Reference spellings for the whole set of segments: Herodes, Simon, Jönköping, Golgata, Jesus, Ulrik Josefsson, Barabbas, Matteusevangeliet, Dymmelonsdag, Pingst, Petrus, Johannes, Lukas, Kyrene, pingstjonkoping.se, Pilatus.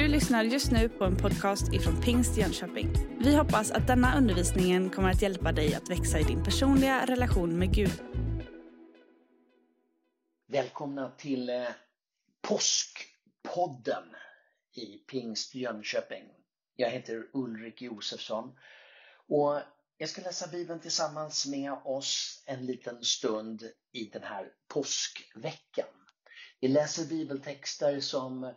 Du lyssnar just nu på en podcast ifrån Pingst Jönköping. Vi hoppas att denna undervisningen kommer att hjälpa dig att växa i din personliga relation med Gud. Välkomna till påskpodden i Pingst Jönköping. Jag heter Ulrik Josefsson och jag ska läsa Bibeln tillsammans med oss en liten stund i den här påskveckan. Vi läser bibeltexter som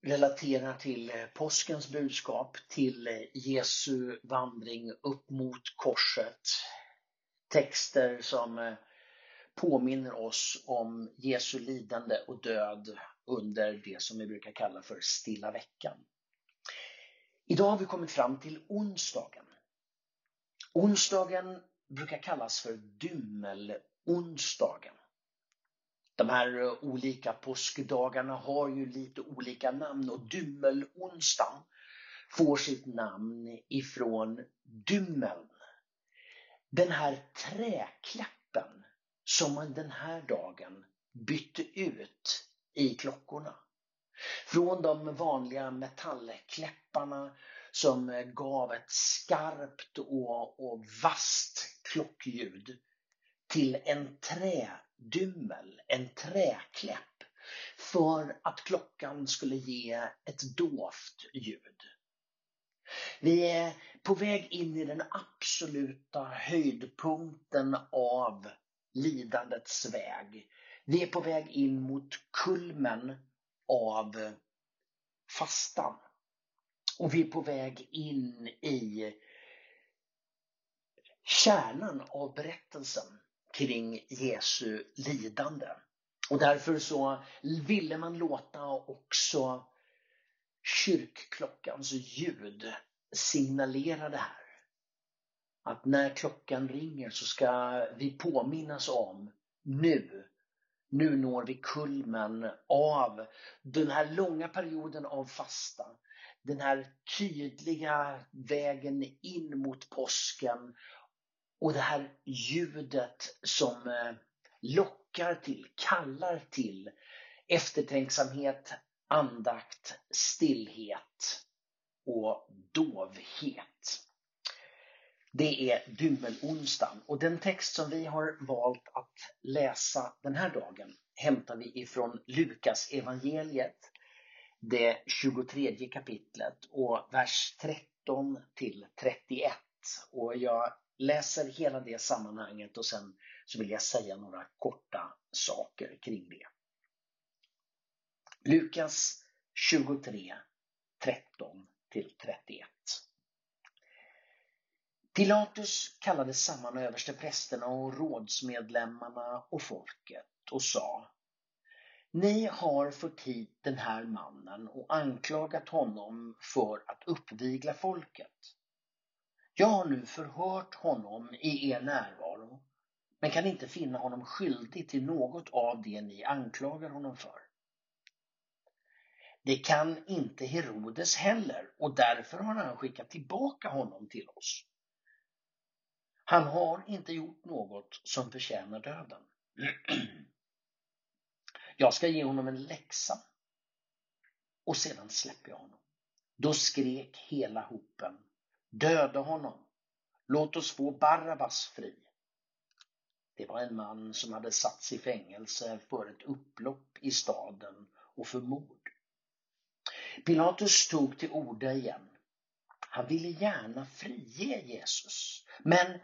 relaterar till påskens budskap, till Jesu vandring upp mot korset. Texter som påminner oss om Jesu lidande och död under det som vi brukar kalla för stilla veckan. Idag har vi kommit fram till onsdagen. Onsdagen brukar kallas för Dymmelonsdagen. De här olika påskdagarna har ju lite olika namn och Dymmelonsdagen får sitt namn ifrån dymmeln. Den här träkläppen som man den här dagen bytte ut i klockorna. Från de vanliga metallkläpparna som gav ett skarpt och vasst klockljud till en trädymmel, en träkläpp, för att klockan skulle ge ett dovt ljud. Vi är på väg in i den absoluta höjdpunkten av lidandets väg. Vi är på väg in mot kulmen av fastan. Och vi är på väg in i kärnan av berättelsen kring Jesu lidande. Och därför så ville man låta också kyrkklockans ljud signalera det här. Att när klockan ringer så ska vi påminnas om nu når vi kulmen av den här långa perioden av fasta. Den här tydliga vägen in mot påsken. Och det här ljudet som lockar till, kallar till eftertänksamhet, andakt, stillhet och dovhet. Det är Dymmelonsdagen och den text som vi har valt att läsa den här dagen hämtar vi ifrån Lukas evangeliet, det 23 kapitlet och vers 13 till 31. Och jag läser hela det sammanhanget och sen så vill jag säga några korta saker kring det. Lukas 23, 13 till 31. Pilatus kallade samman översteprästerna och rådsmedlemmarna och folket och sa: Ni har fått hit den här mannen och anklagat honom för att uppvigla folket. Jag har nu förhört honom i er närvaro, men kan inte finna honom skyldig till något av det ni anklagar honom för. Det kan inte Herodes heller, och därför har han skickat tillbaka honom till oss. Han har inte gjort något som förtjänar döden. Jag ska ge honom en läxa och sedan släpper jag honom. Då skrek hela hopen: Döda honom. Låt oss få Barabbas fri. Det var en man som hade satts i fängelse för ett upplopp i staden och för mord. Pilatus tog till orda igen. Han ville gärna frige Jesus. Men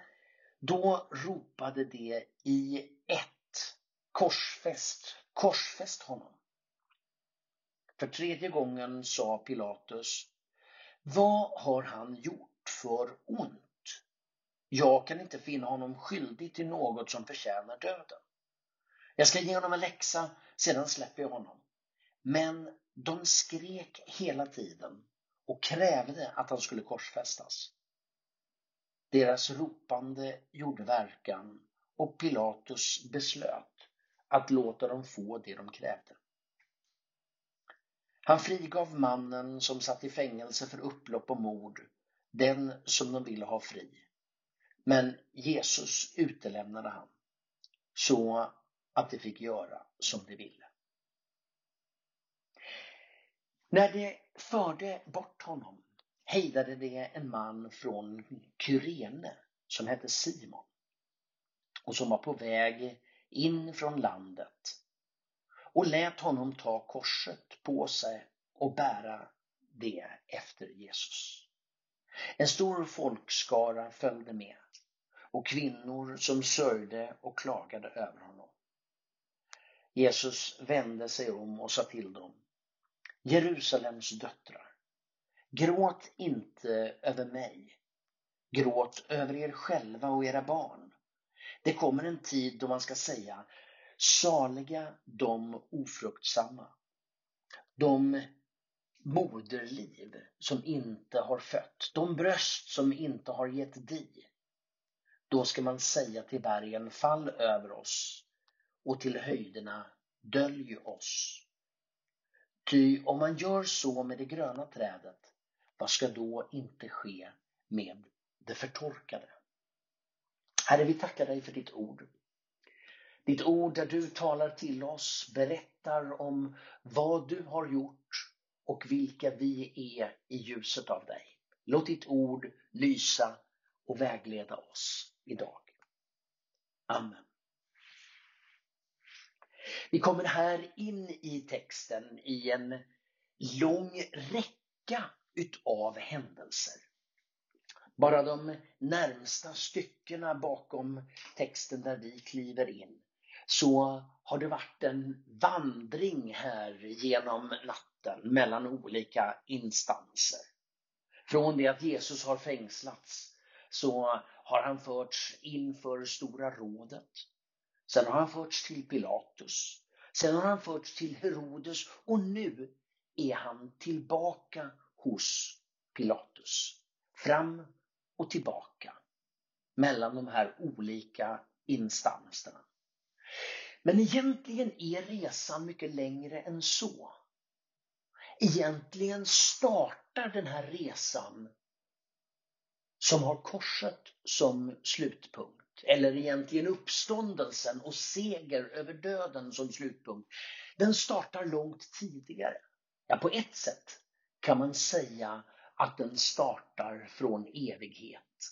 då ropade det i ett: Korsfäst, korsfäst honom. För tredje gången sa Pilatus: Vad har han gjort för ont? Jag kan inte finna honom skyldig till något som förtjänar döden. Jag ska ge honom en läxa, sedan släpper jag honom. Men de skrek hela tiden och krävde att han skulle korsfästas. Deras ropande gjorde verkan och Pilatus beslöt att låta dem få det de krävde. Han frigav mannen som satt i fängelse för upplopp och mord, den som de ville ha fri. Men Jesus utelämnade han, så att de fick göra som de ville. När de förde bort honom hejdade de en man från Kyrene som hette Simon och som var på väg in från landet, och lät honom ta korset på sig och bära det efter Jesus. En stor folkskara följde med, och kvinnor som sörjde och klagade över honom. Jesus vände sig om och sa till dem: Jerusalems döttrar, gråt inte över mig, gråt över er själva och era barn. Det kommer en tid då man ska säga: saliga de ofruktsamma, de moderliv som inte har fött, de bröst som inte har gett dig. Då ska man säga till bergen: fall över oss, och till höjderna: dölj oss. Ty om man gör så med det gröna trädet, vad ska då inte ske med det förtorkade? Herre, vi tackar dig för ditt ord. Ditt ord där du talar till oss, berättar om vad du har gjort och vilka vi är i ljuset av dig. Låt ditt ord lysa och vägleda oss idag. Amen. Vi kommer här in i texten i en lång räcka utav händelser. Bara de närmsta styckena bakom texten där vi kliver in, så har det varit en vandring här genom natten mellan olika instanser. Från det att Jesus har fängslats så har han förts inför Stora rådet. Sen har han förts till Pilatus. Sen har han förts till Herodes, och nu är han tillbaka hos Pilatus. Fram och tillbaka mellan de här olika instanserna. Men egentligen är resan mycket längre än så. Egentligen startar den här resan som har korset som slutpunkt. Eller egentligen uppståndelsen och seger över döden som slutpunkt. Den startar långt tidigare. Ja, på ett sätt kan man säga att den startar från evighet.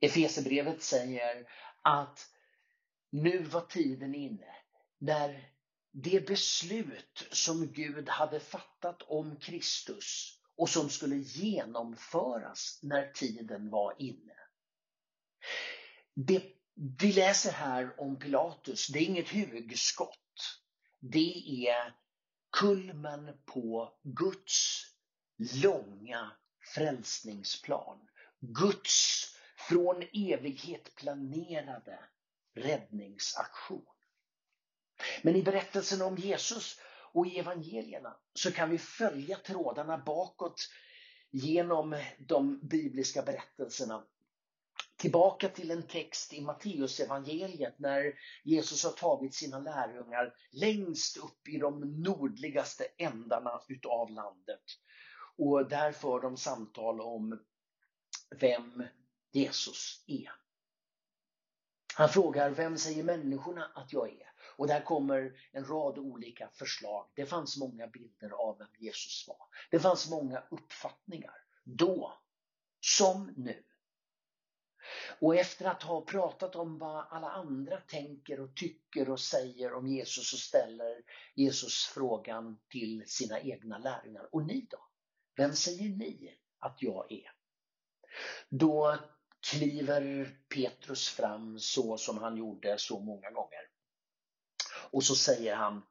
Efesierbrevet säger att nu var tiden inne när det beslut som Gud hade fattat om Kristus och som skulle genomföras när tiden var inne. Det vi läser här om Pilatus, det är inget hugskott. Det är kulmen på Guds långa frälsningsplan. Guds från evighet planerade räddningsaktion. Men i berättelsen om Jesus och i evangelierna så kan vi följa trådarna bakåt genom de bibliska berättelserna. Tillbaka till en text i Matteusevangeliet när Jesus har tagit sina lärjungar längst upp i de nordligaste ändarna utav landet. Och där för de samtal om vem Jesus är. Han frågar: vem säger människorna att jag är? Och där kommer en rad olika förslag. Det fanns många bilder av vem Jesus var. Det fanns många uppfattningar. Då, som nu. Och efter att ha pratat om vad alla andra tänker och tycker och säger om Jesus, så ställer Jesus frågan till sina egna lärjungar: och ni då? Vem säger ni att jag är? Då kliver Petrus fram så som han gjorde så många gånger. Och så säger han: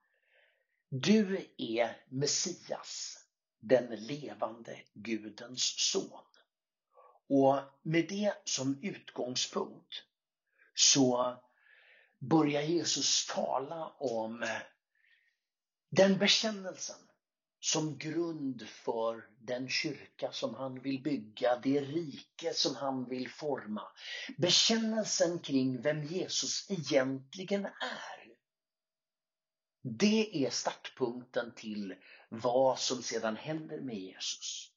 du är Messias, den levande Gudens son. Och med det som utgångspunkt så börjar Jesus tala om den bekännelsen som grund för den kyrka som han vill bygga, det rike som han vill forma. Bekännelsen kring vem Jesus egentligen är. Det är startpunkten till vad som sedan händer med Jesus.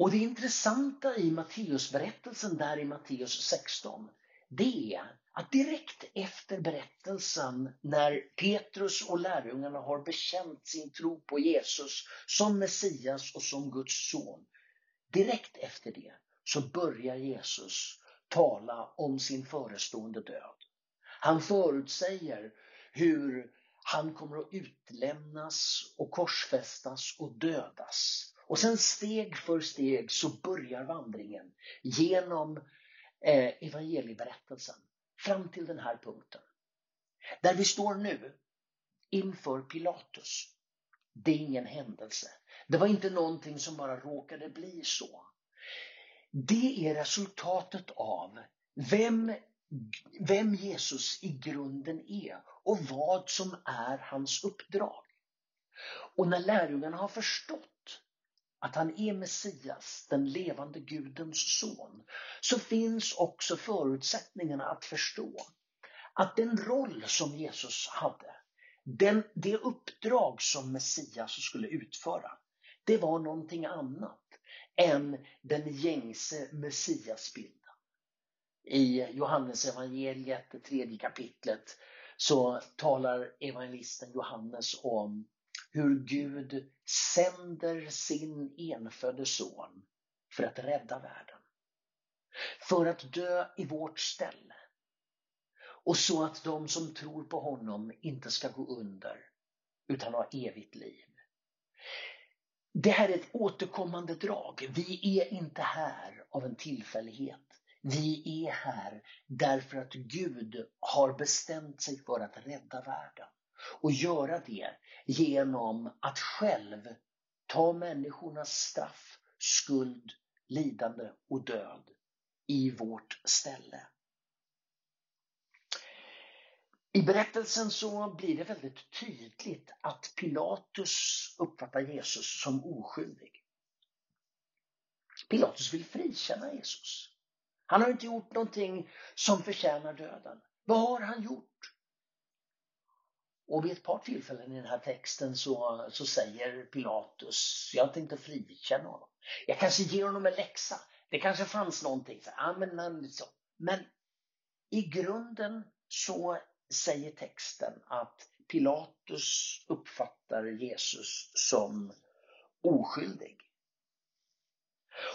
Och det intressanta i Matteusberättelsen där i Matteus 16, det är att direkt efter berättelsen bekännelsen, när Petrus och lärjungarna har bekänt sin tro på Jesus som Messias och som Guds son. Direkt efter det så börjar Jesus tala om sin förestående död. Han förutsäger hur han kommer att utlämnas och korsfästas och dödas. Och sen steg för steg så börjar vandringen genom evangelieberättelsen fram till den här punkten. Där vi står nu inför Pilatus. Det är ingen händelse. Det var inte någonting som bara råkade bli så. Det är resultatet av vem Jesus i grunden är och vad som är hans uppdrag. Och när lärjungarna har förstått att han är Messias, den levande Gudens son, så finns också förutsättningarna att förstå att den roll som Jesus hade, det uppdrag som Messias skulle utföra, det var någonting annat än den gängse Messiasbilden. I Johannesevangeliet, det 3:e kapitlet, så talar evangelisten Johannes om hur Gud sänder sin enfödde son för att rädda världen. För att dö i vårt ställe. Och så att de som tror på honom inte ska gå under utan ha evigt liv. Det här är ett återkommande drag. Vi är inte här av en tillfällighet. Vi är här därför att Gud har bestämt sig för att rädda världen. Och göra det genom att själv ta människornas straff, skuld, lidande och död i vårt ställe. I berättelsen så blir det väldigt tydligt att Pilatus uppfattar Jesus som oskyldig. Pilatus vill frikänna Jesus. Han har inte gjort någonting som förtjänar döden. Vad har han gjort? Och vid ett par tillfällen i den här texten så säger Pilatus: jag tänkte frikänna honom. Jag kanske ger honom en läxa. Det kanske fanns någonting. Men i grunden så säger texten att Pilatus uppfattar Jesus som oskyldig.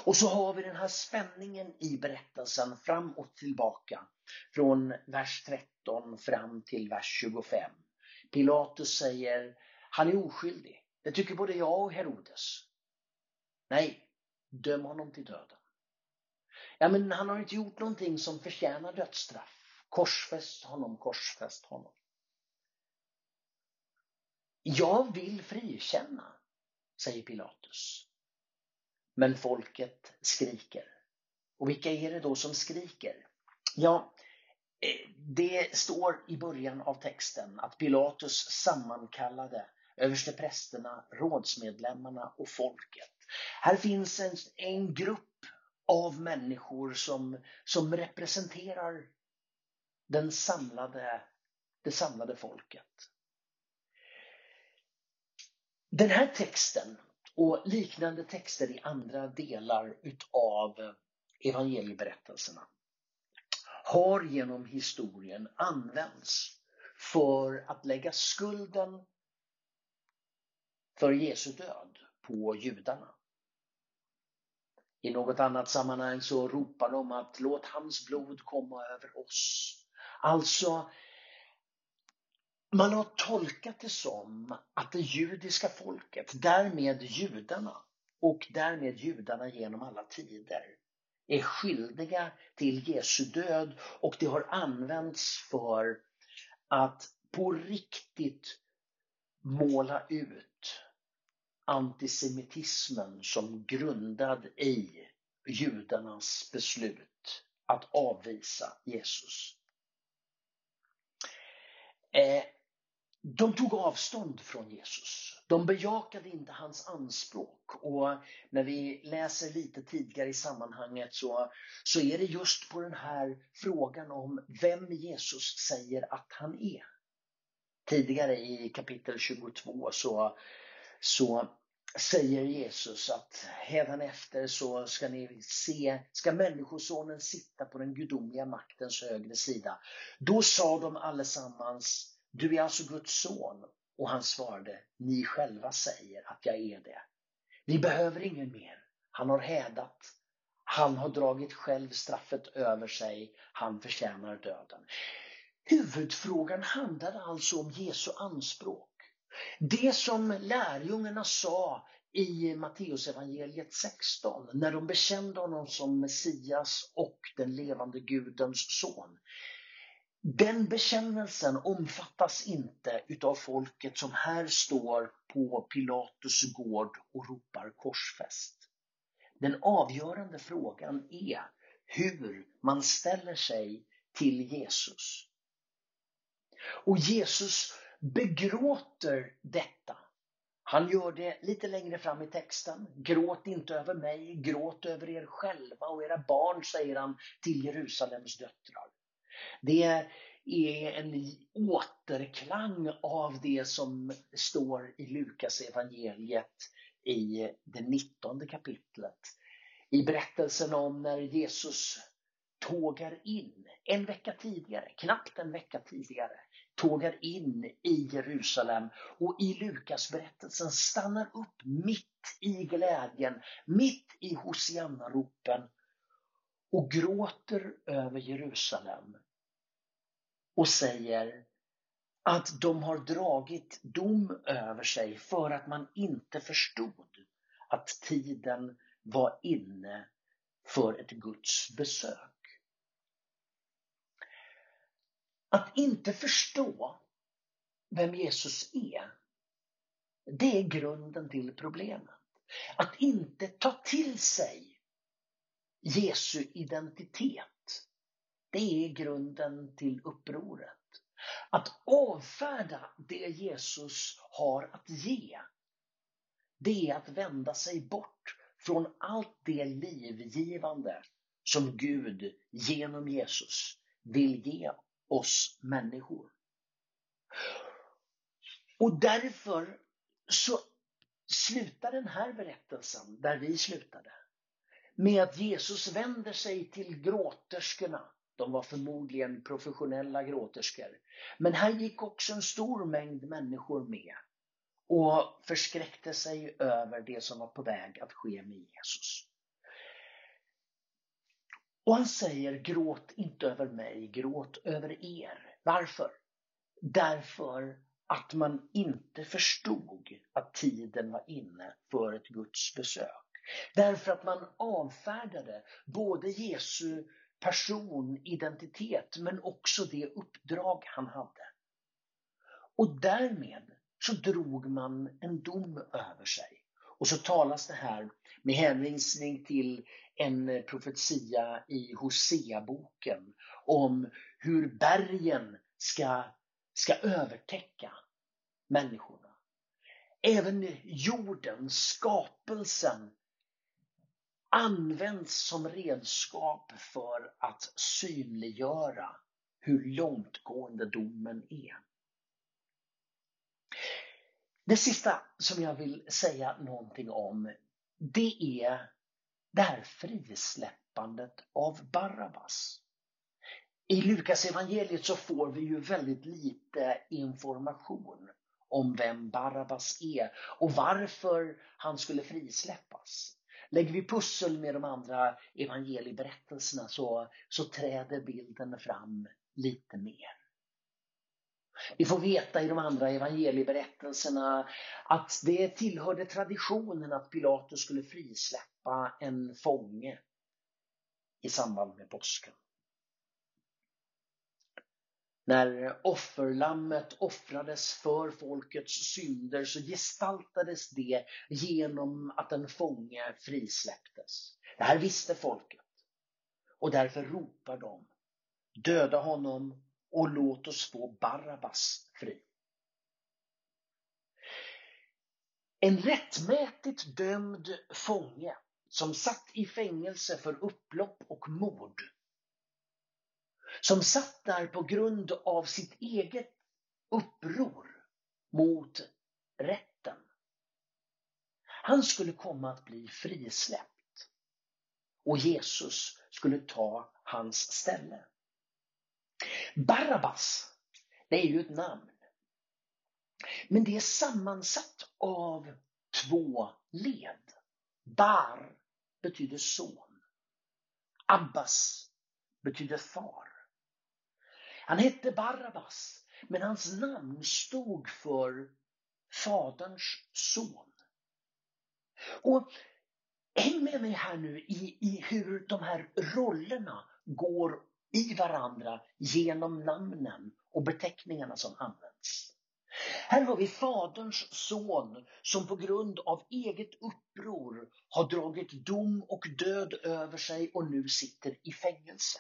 Och så har vi den här spänningen i berättelsen fram och tillbaka. Från vers 13 fram till vers 25. Pilatus säger: han är oskyldig. Det tycker både jag och Herodes. Nej, döm honom till döden. Ja, men han har inte gjort någonting som förtjänar dödsstraff. Korsfäst honom, korsfäst honom. Jag vill frikänna, säger Pilatus. Men folket skriker. Och vilka är det då som skriker? Ja, det står i början av texten att Pilatus sammankallade översteprästerna, rådsmedlemmarna och folket. Här finns en grupp av människor som representerar det samlade folket. Den här texten och liknande texter i andra delar utav evangelieberättelserna har genom historien använts för att lägga skulden för Jesu död på judarna. I något annat sammanhang så ropar de att låt hans blod komma över oss. Alltså, man har tolkat det som att det judiska folket, därmed judarna genom alla tider, är skyldiga till Jesu död, och det har använts för att på riktigt måla ut antisemitismen som grundad i judarnas beslut att avvisa Jesus. De tog avstånd från Jesus. De bejakade inte hans anspråk. Och när vi läser lite tidigare i sammanhanget så är det just på den här frågan om vem Jesus säger att han är. Tidigare i kapitel 22 så säger Jesus att hädanefter så ska ni se, ska människosonen sitta på den gudomliga maktens högra sida. Då sa de allesammans, du är alltså Guds son. Och han svarade, ni själva säger att jag är det. Vi behöver ingen mer. Han har hädat. Han har dragit själv straffet över sig. Han förtjänar döden. Huvudfrågan handlade alltså om Jesu anspråk. Det som lärjungarna sa i Matteusevangeliet 16 när de bekände honom som Messias och den levande Gudens son. Den bekännelsen omfattas inte utav folket som här står på Pilatus gård och ropar korsfäst. Den avgörande frågan är hur man ställer sig till Jesus. Och Jesus begråter detta. Han gör det lite längre fram i texten. Gråt inte över mig, gråt över er själva och era barn, säger han till Jerusalems döttrar. Det är en återklang av det som står i Lukas evangeliet i det 19 kapitlet. I berättelsen om när Jesus tågar in en vecka tidigare, knappt en vecka tidigare, tågar in i Jerusalem och i Lukas berättelsen stannar upp mitt i glädjen, mitt i hosianna-ropen och gråter över Jerusalem och säger att de har dragit dom över sig för att man inte förstod att tiden var inne för ett Guds besök. Att inte förstå vem Jesus är, det är grunden till problemet. Att inte ta till sig Jesu identitet, det är grunden till upproret. Att avfärda det Jesus har att ge, det är att vända sig bort från allt det livgivande som Gud genom Jesus vill ge oss människor. Och därför så slutar den här berättelsen där vi slutade med att Jesus vänder sig till gråterskorna. De var förmodligen professionella gråterskor, men här gick också en stor mängd människor med och förskräckte sig över det som var på väg att ske med Jesus. Och han säger, gråt inte över mig, gråt över er. Varför? Därför att man inte förstod att tiden var inne för ett Guds besök. Därför att man avfärdade både Jesu person, identitet, men också det uppdrag han hade. Och därmed så drog man en dom över sig. Och så talas det här med hänvisning till en profetia i Hosea-boken om hur bergen ska övertäcka människorna. Även jorden, skapelsen, används som redskap för att synliggöra hur långtgående domen är. Det sista som jag vill säga någonting om, det är det här frisläppandet av Barabbas. I Lukas evangeliet så får vi ju väldigt lite information om vem Barabbas är och varför han skulle frisläppas. Lägger vi pussel med de andra evangelieberättelserna så träder bilden fram lite mer. Vi får veta i de andra evangelieberättelserna att det tillhörde traditionen att Pilatus skulle frisläppa en fånge i samband med påsken. När offerlammet offrades för folkets synder så gestaltades det genom att en fånge frisläpptes. Det här visste folket och därför ropar de, döda honom och låt oss få Barabbas fri. En rättmätigt dömd fånge som satt i fängelse för upplopp och mord, som satt där på grund av sitt eget uppror mot rätten. Han skulle komma att bli frisläppt. Och Jesus skulle ta hans ställe. Barabbas, det är ju ett namn. Men det är sammansatt av två led. Bar betyder son. Abbas betyder far. Han hette Barabbas, men hans namn stod för faderns son. Och häng med mig här nu i hur de här rollerna går i varandra genom namnen och beteckningarna som används. Här har vi faderns son som på grund av eget uppror har dragit dom och död över sig och nu sitter i fängelse.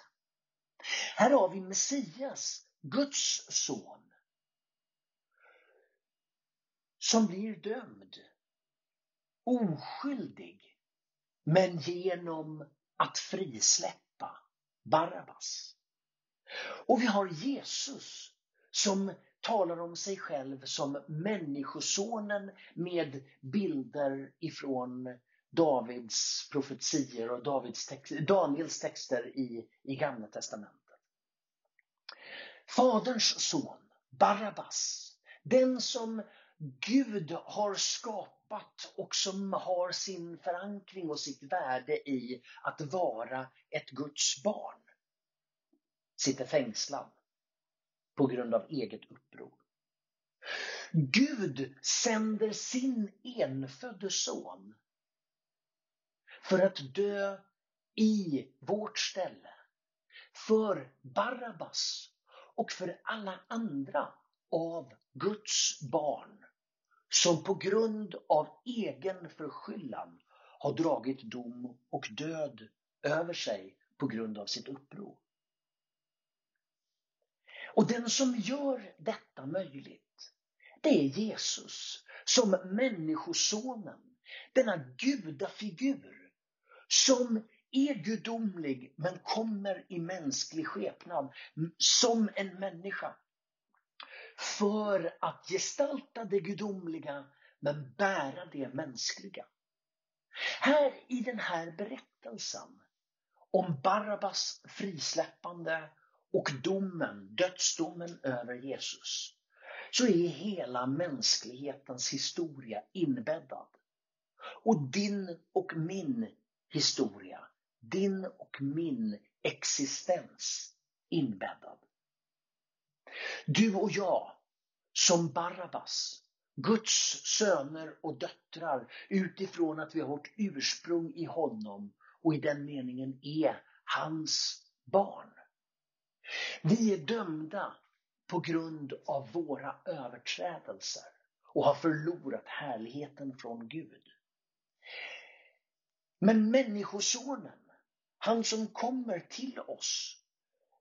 Här har vi Messias, Guds son, som blir dömd, oskyldig. Men genom att frisläppa Barabbas. Och vi har Jesus som talar om sig själv som människosonen med bilder ifrån Davids profetier och Daniels texter i Gamla testamentet. Faderns son, Barabbas, den som Gud har skapat och som har sin förankring och sitt värde i att vara ett Guds barn, sitter fängslad på grund av eget uppror. Gud sänder sin enfödde son för att dö i vårt ställe, för Barabbas och för alla andra av Guds barn som på grund av egen förskyllan har dragit dom och död över sig på grund av sitt uppror. Och den som gör detta möjligt, det är Jesus som människosonen, denna gudafigur som är gudomlig men kommer i mänsklig skepnad som en människa. För att gestalta det gudomliga men bära det mänskliga. Här i den här berättelsen om Barabbas frisläppande och dödsdomen över Jesus, så är hela mänsklighetens historia inbäddad. Och din och min historia, din och min existens inbäddad. Du och jag, som Barabbas, Guds söner och döttrar, utifrån att vi har vårt ursprung i honom och i den meningen är hans barn. Vi är dömda på grund av våra överträdelser och har förlorat härligheten från Gud. Men människosonen, han som kommer till oss,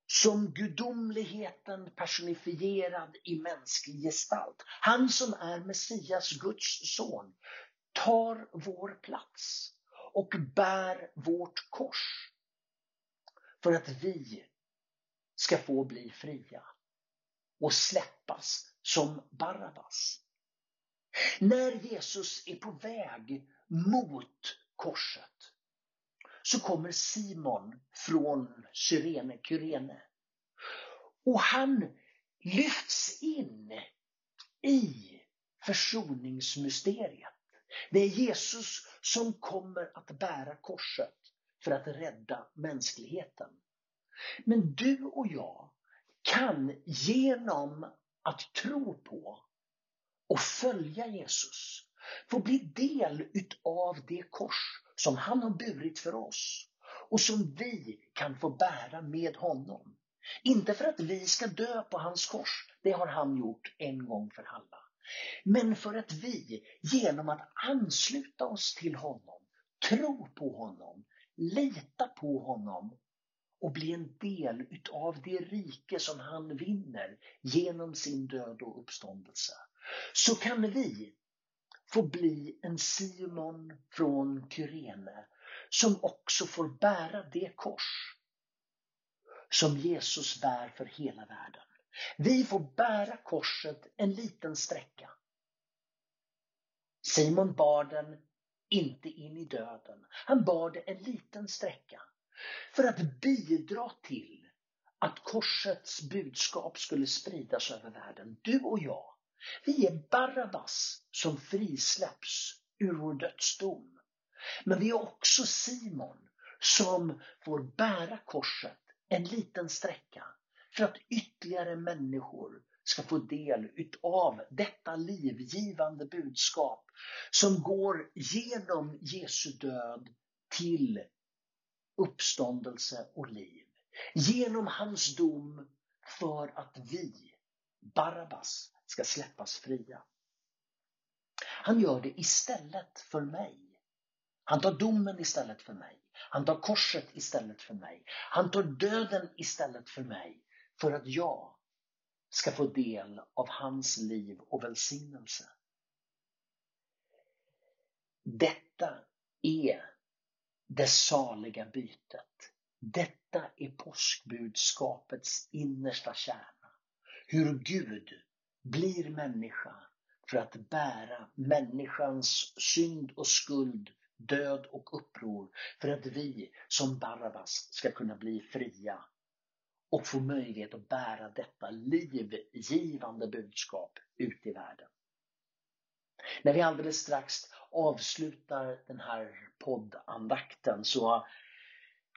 som gudomligheten personifierad i mänsklig gestalt. Han som är Messias, Guds son, tar vår plats och bär vårt kors. För att vi ska få bli fria och släppas som Barabbas. När Jesus är på väg mot korset, så kommer Simon från Kyrene. Och han lyfts in i försoningsmysteriet. Det är Jesus som kommer att bära korset för att rädda mänskligheten. Men du och jag kan genom att tro på och följa Jesus få bli del av det kors som han har burit för oss och som vi kan få bära med honom. Inte för att vi ska dö på hans kors, det har han gjort en gång för alla. Men för att vi genom att ansluta oss till honom, tro på honom, lita på honom och bli en del av det rike som han vinner genom sin död och uppståndelse, så kan vi får bli en Simon från Kyrene som också får bära det kors som Jesus bär för hela världen. Vi får bära korset en liten sträcka. Simon bar den inte in i döden. Han bar det en liten sträcka för att bidra till att korsets budskap skulle spridas över världen. Du och jag, vi är Barabbas som frisläpps ur vår dödsdom. Men vi är också Simon som får bära korset en liten sträcka för att ytterligare människor ska få del utav detta livgivande budskap som går genom Jesu död till uppståndelse och liv. Genom hans dom för att vi, Barabbas, ska släppas fria. Han gör det istället för mig. Han tar domen istället för mig. Han tar korset istället för mig. Han tar döden istället för mig. För att jag ska få del av hans liv och välsignelse. Detta är det saliga bytet. Detta är påskbudskapets innersta kärna. Hur Gud blir människa för att bära människans synd och skuld, död och uppror. För att vi som Barabbas ska kunna bli fria och få möjlighet att bära detta livgivande budskap ut i världen. När vi alldeles strax avslutar den här poddandakten så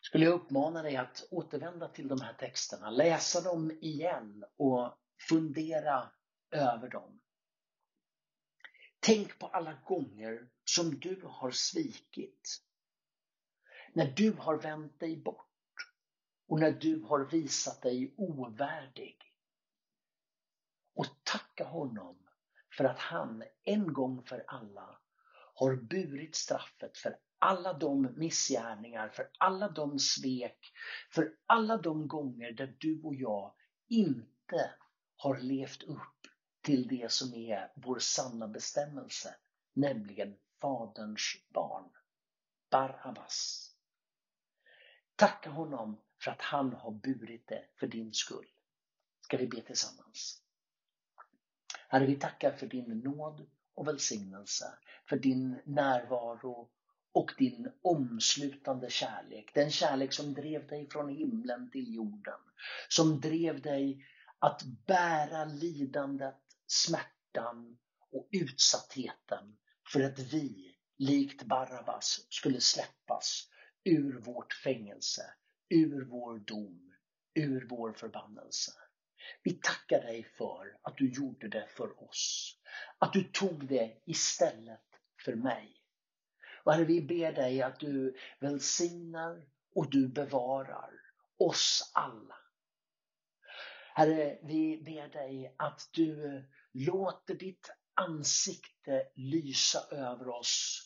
skulle jag uppmana dig att återvända till de här texterna. Läsa dem igen och fundera över dem. Tänk på alla gånger som du har svikit. När du har vänt dig bort. Och när du har visat dig ovärdig. Och tacka honom för att han en gång för alla har burit straffet för alla de missgärningar, för alla de svek, för alla de gånger där du och jag inte har levt upp till det som är vår sanna bestämmelse, nämligen faderns barn, Barabbas. Tacka honom för att han har burit det för din skull. Ska vi be tillsammans. Herre, vi tackar för din nåd och välsignelse, för din närvaro och din omslutande kärlek. Den kärlek som drev dig från himlen till jorden. Som drev dig att bära lidandet, smärtan och utsattheten för att vi, likt Barabbas, skulle släppas ur vårt fängelse, ur vår dom, ur vår förbannelse. Vi tackar dig för att du gjorde det för oss. Att du tog det istället för mig. Och Herre, vi ber dig att du välsignar och du bevarar oss alla. Herre, vi ber dig att du låter ditt ansikte lysa över oss.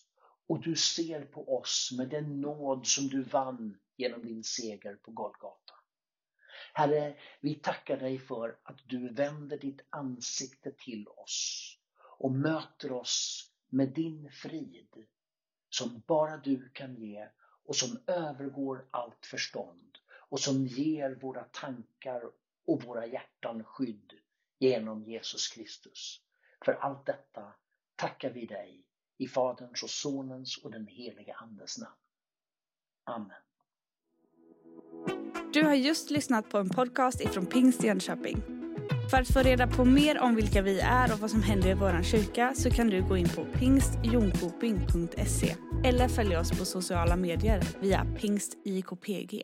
Och du ser på oss med den nåd som du vann genom din seger på Golgata. Herre, vi tackar dig för att du vänder ditt ansikte till oss. Och möter oss med din frid. Som bara du kan ge och som övergår allt förstånd. Och som ger våra tankar och våra hjärtan skydd genom Jesus Kristus. För allt detta tackar vi dig i Faderns och Sonens och den heliga Andes namn. Amen. Du har just lyssnat på en podcast ifrån Pingst Jönköping. För att få reda på mer om vilka vi är och vad som händer i vår kyrka så kan du gå in på pingstjonkoping.se eller följa oss på sociala medier via pingstjnkopg.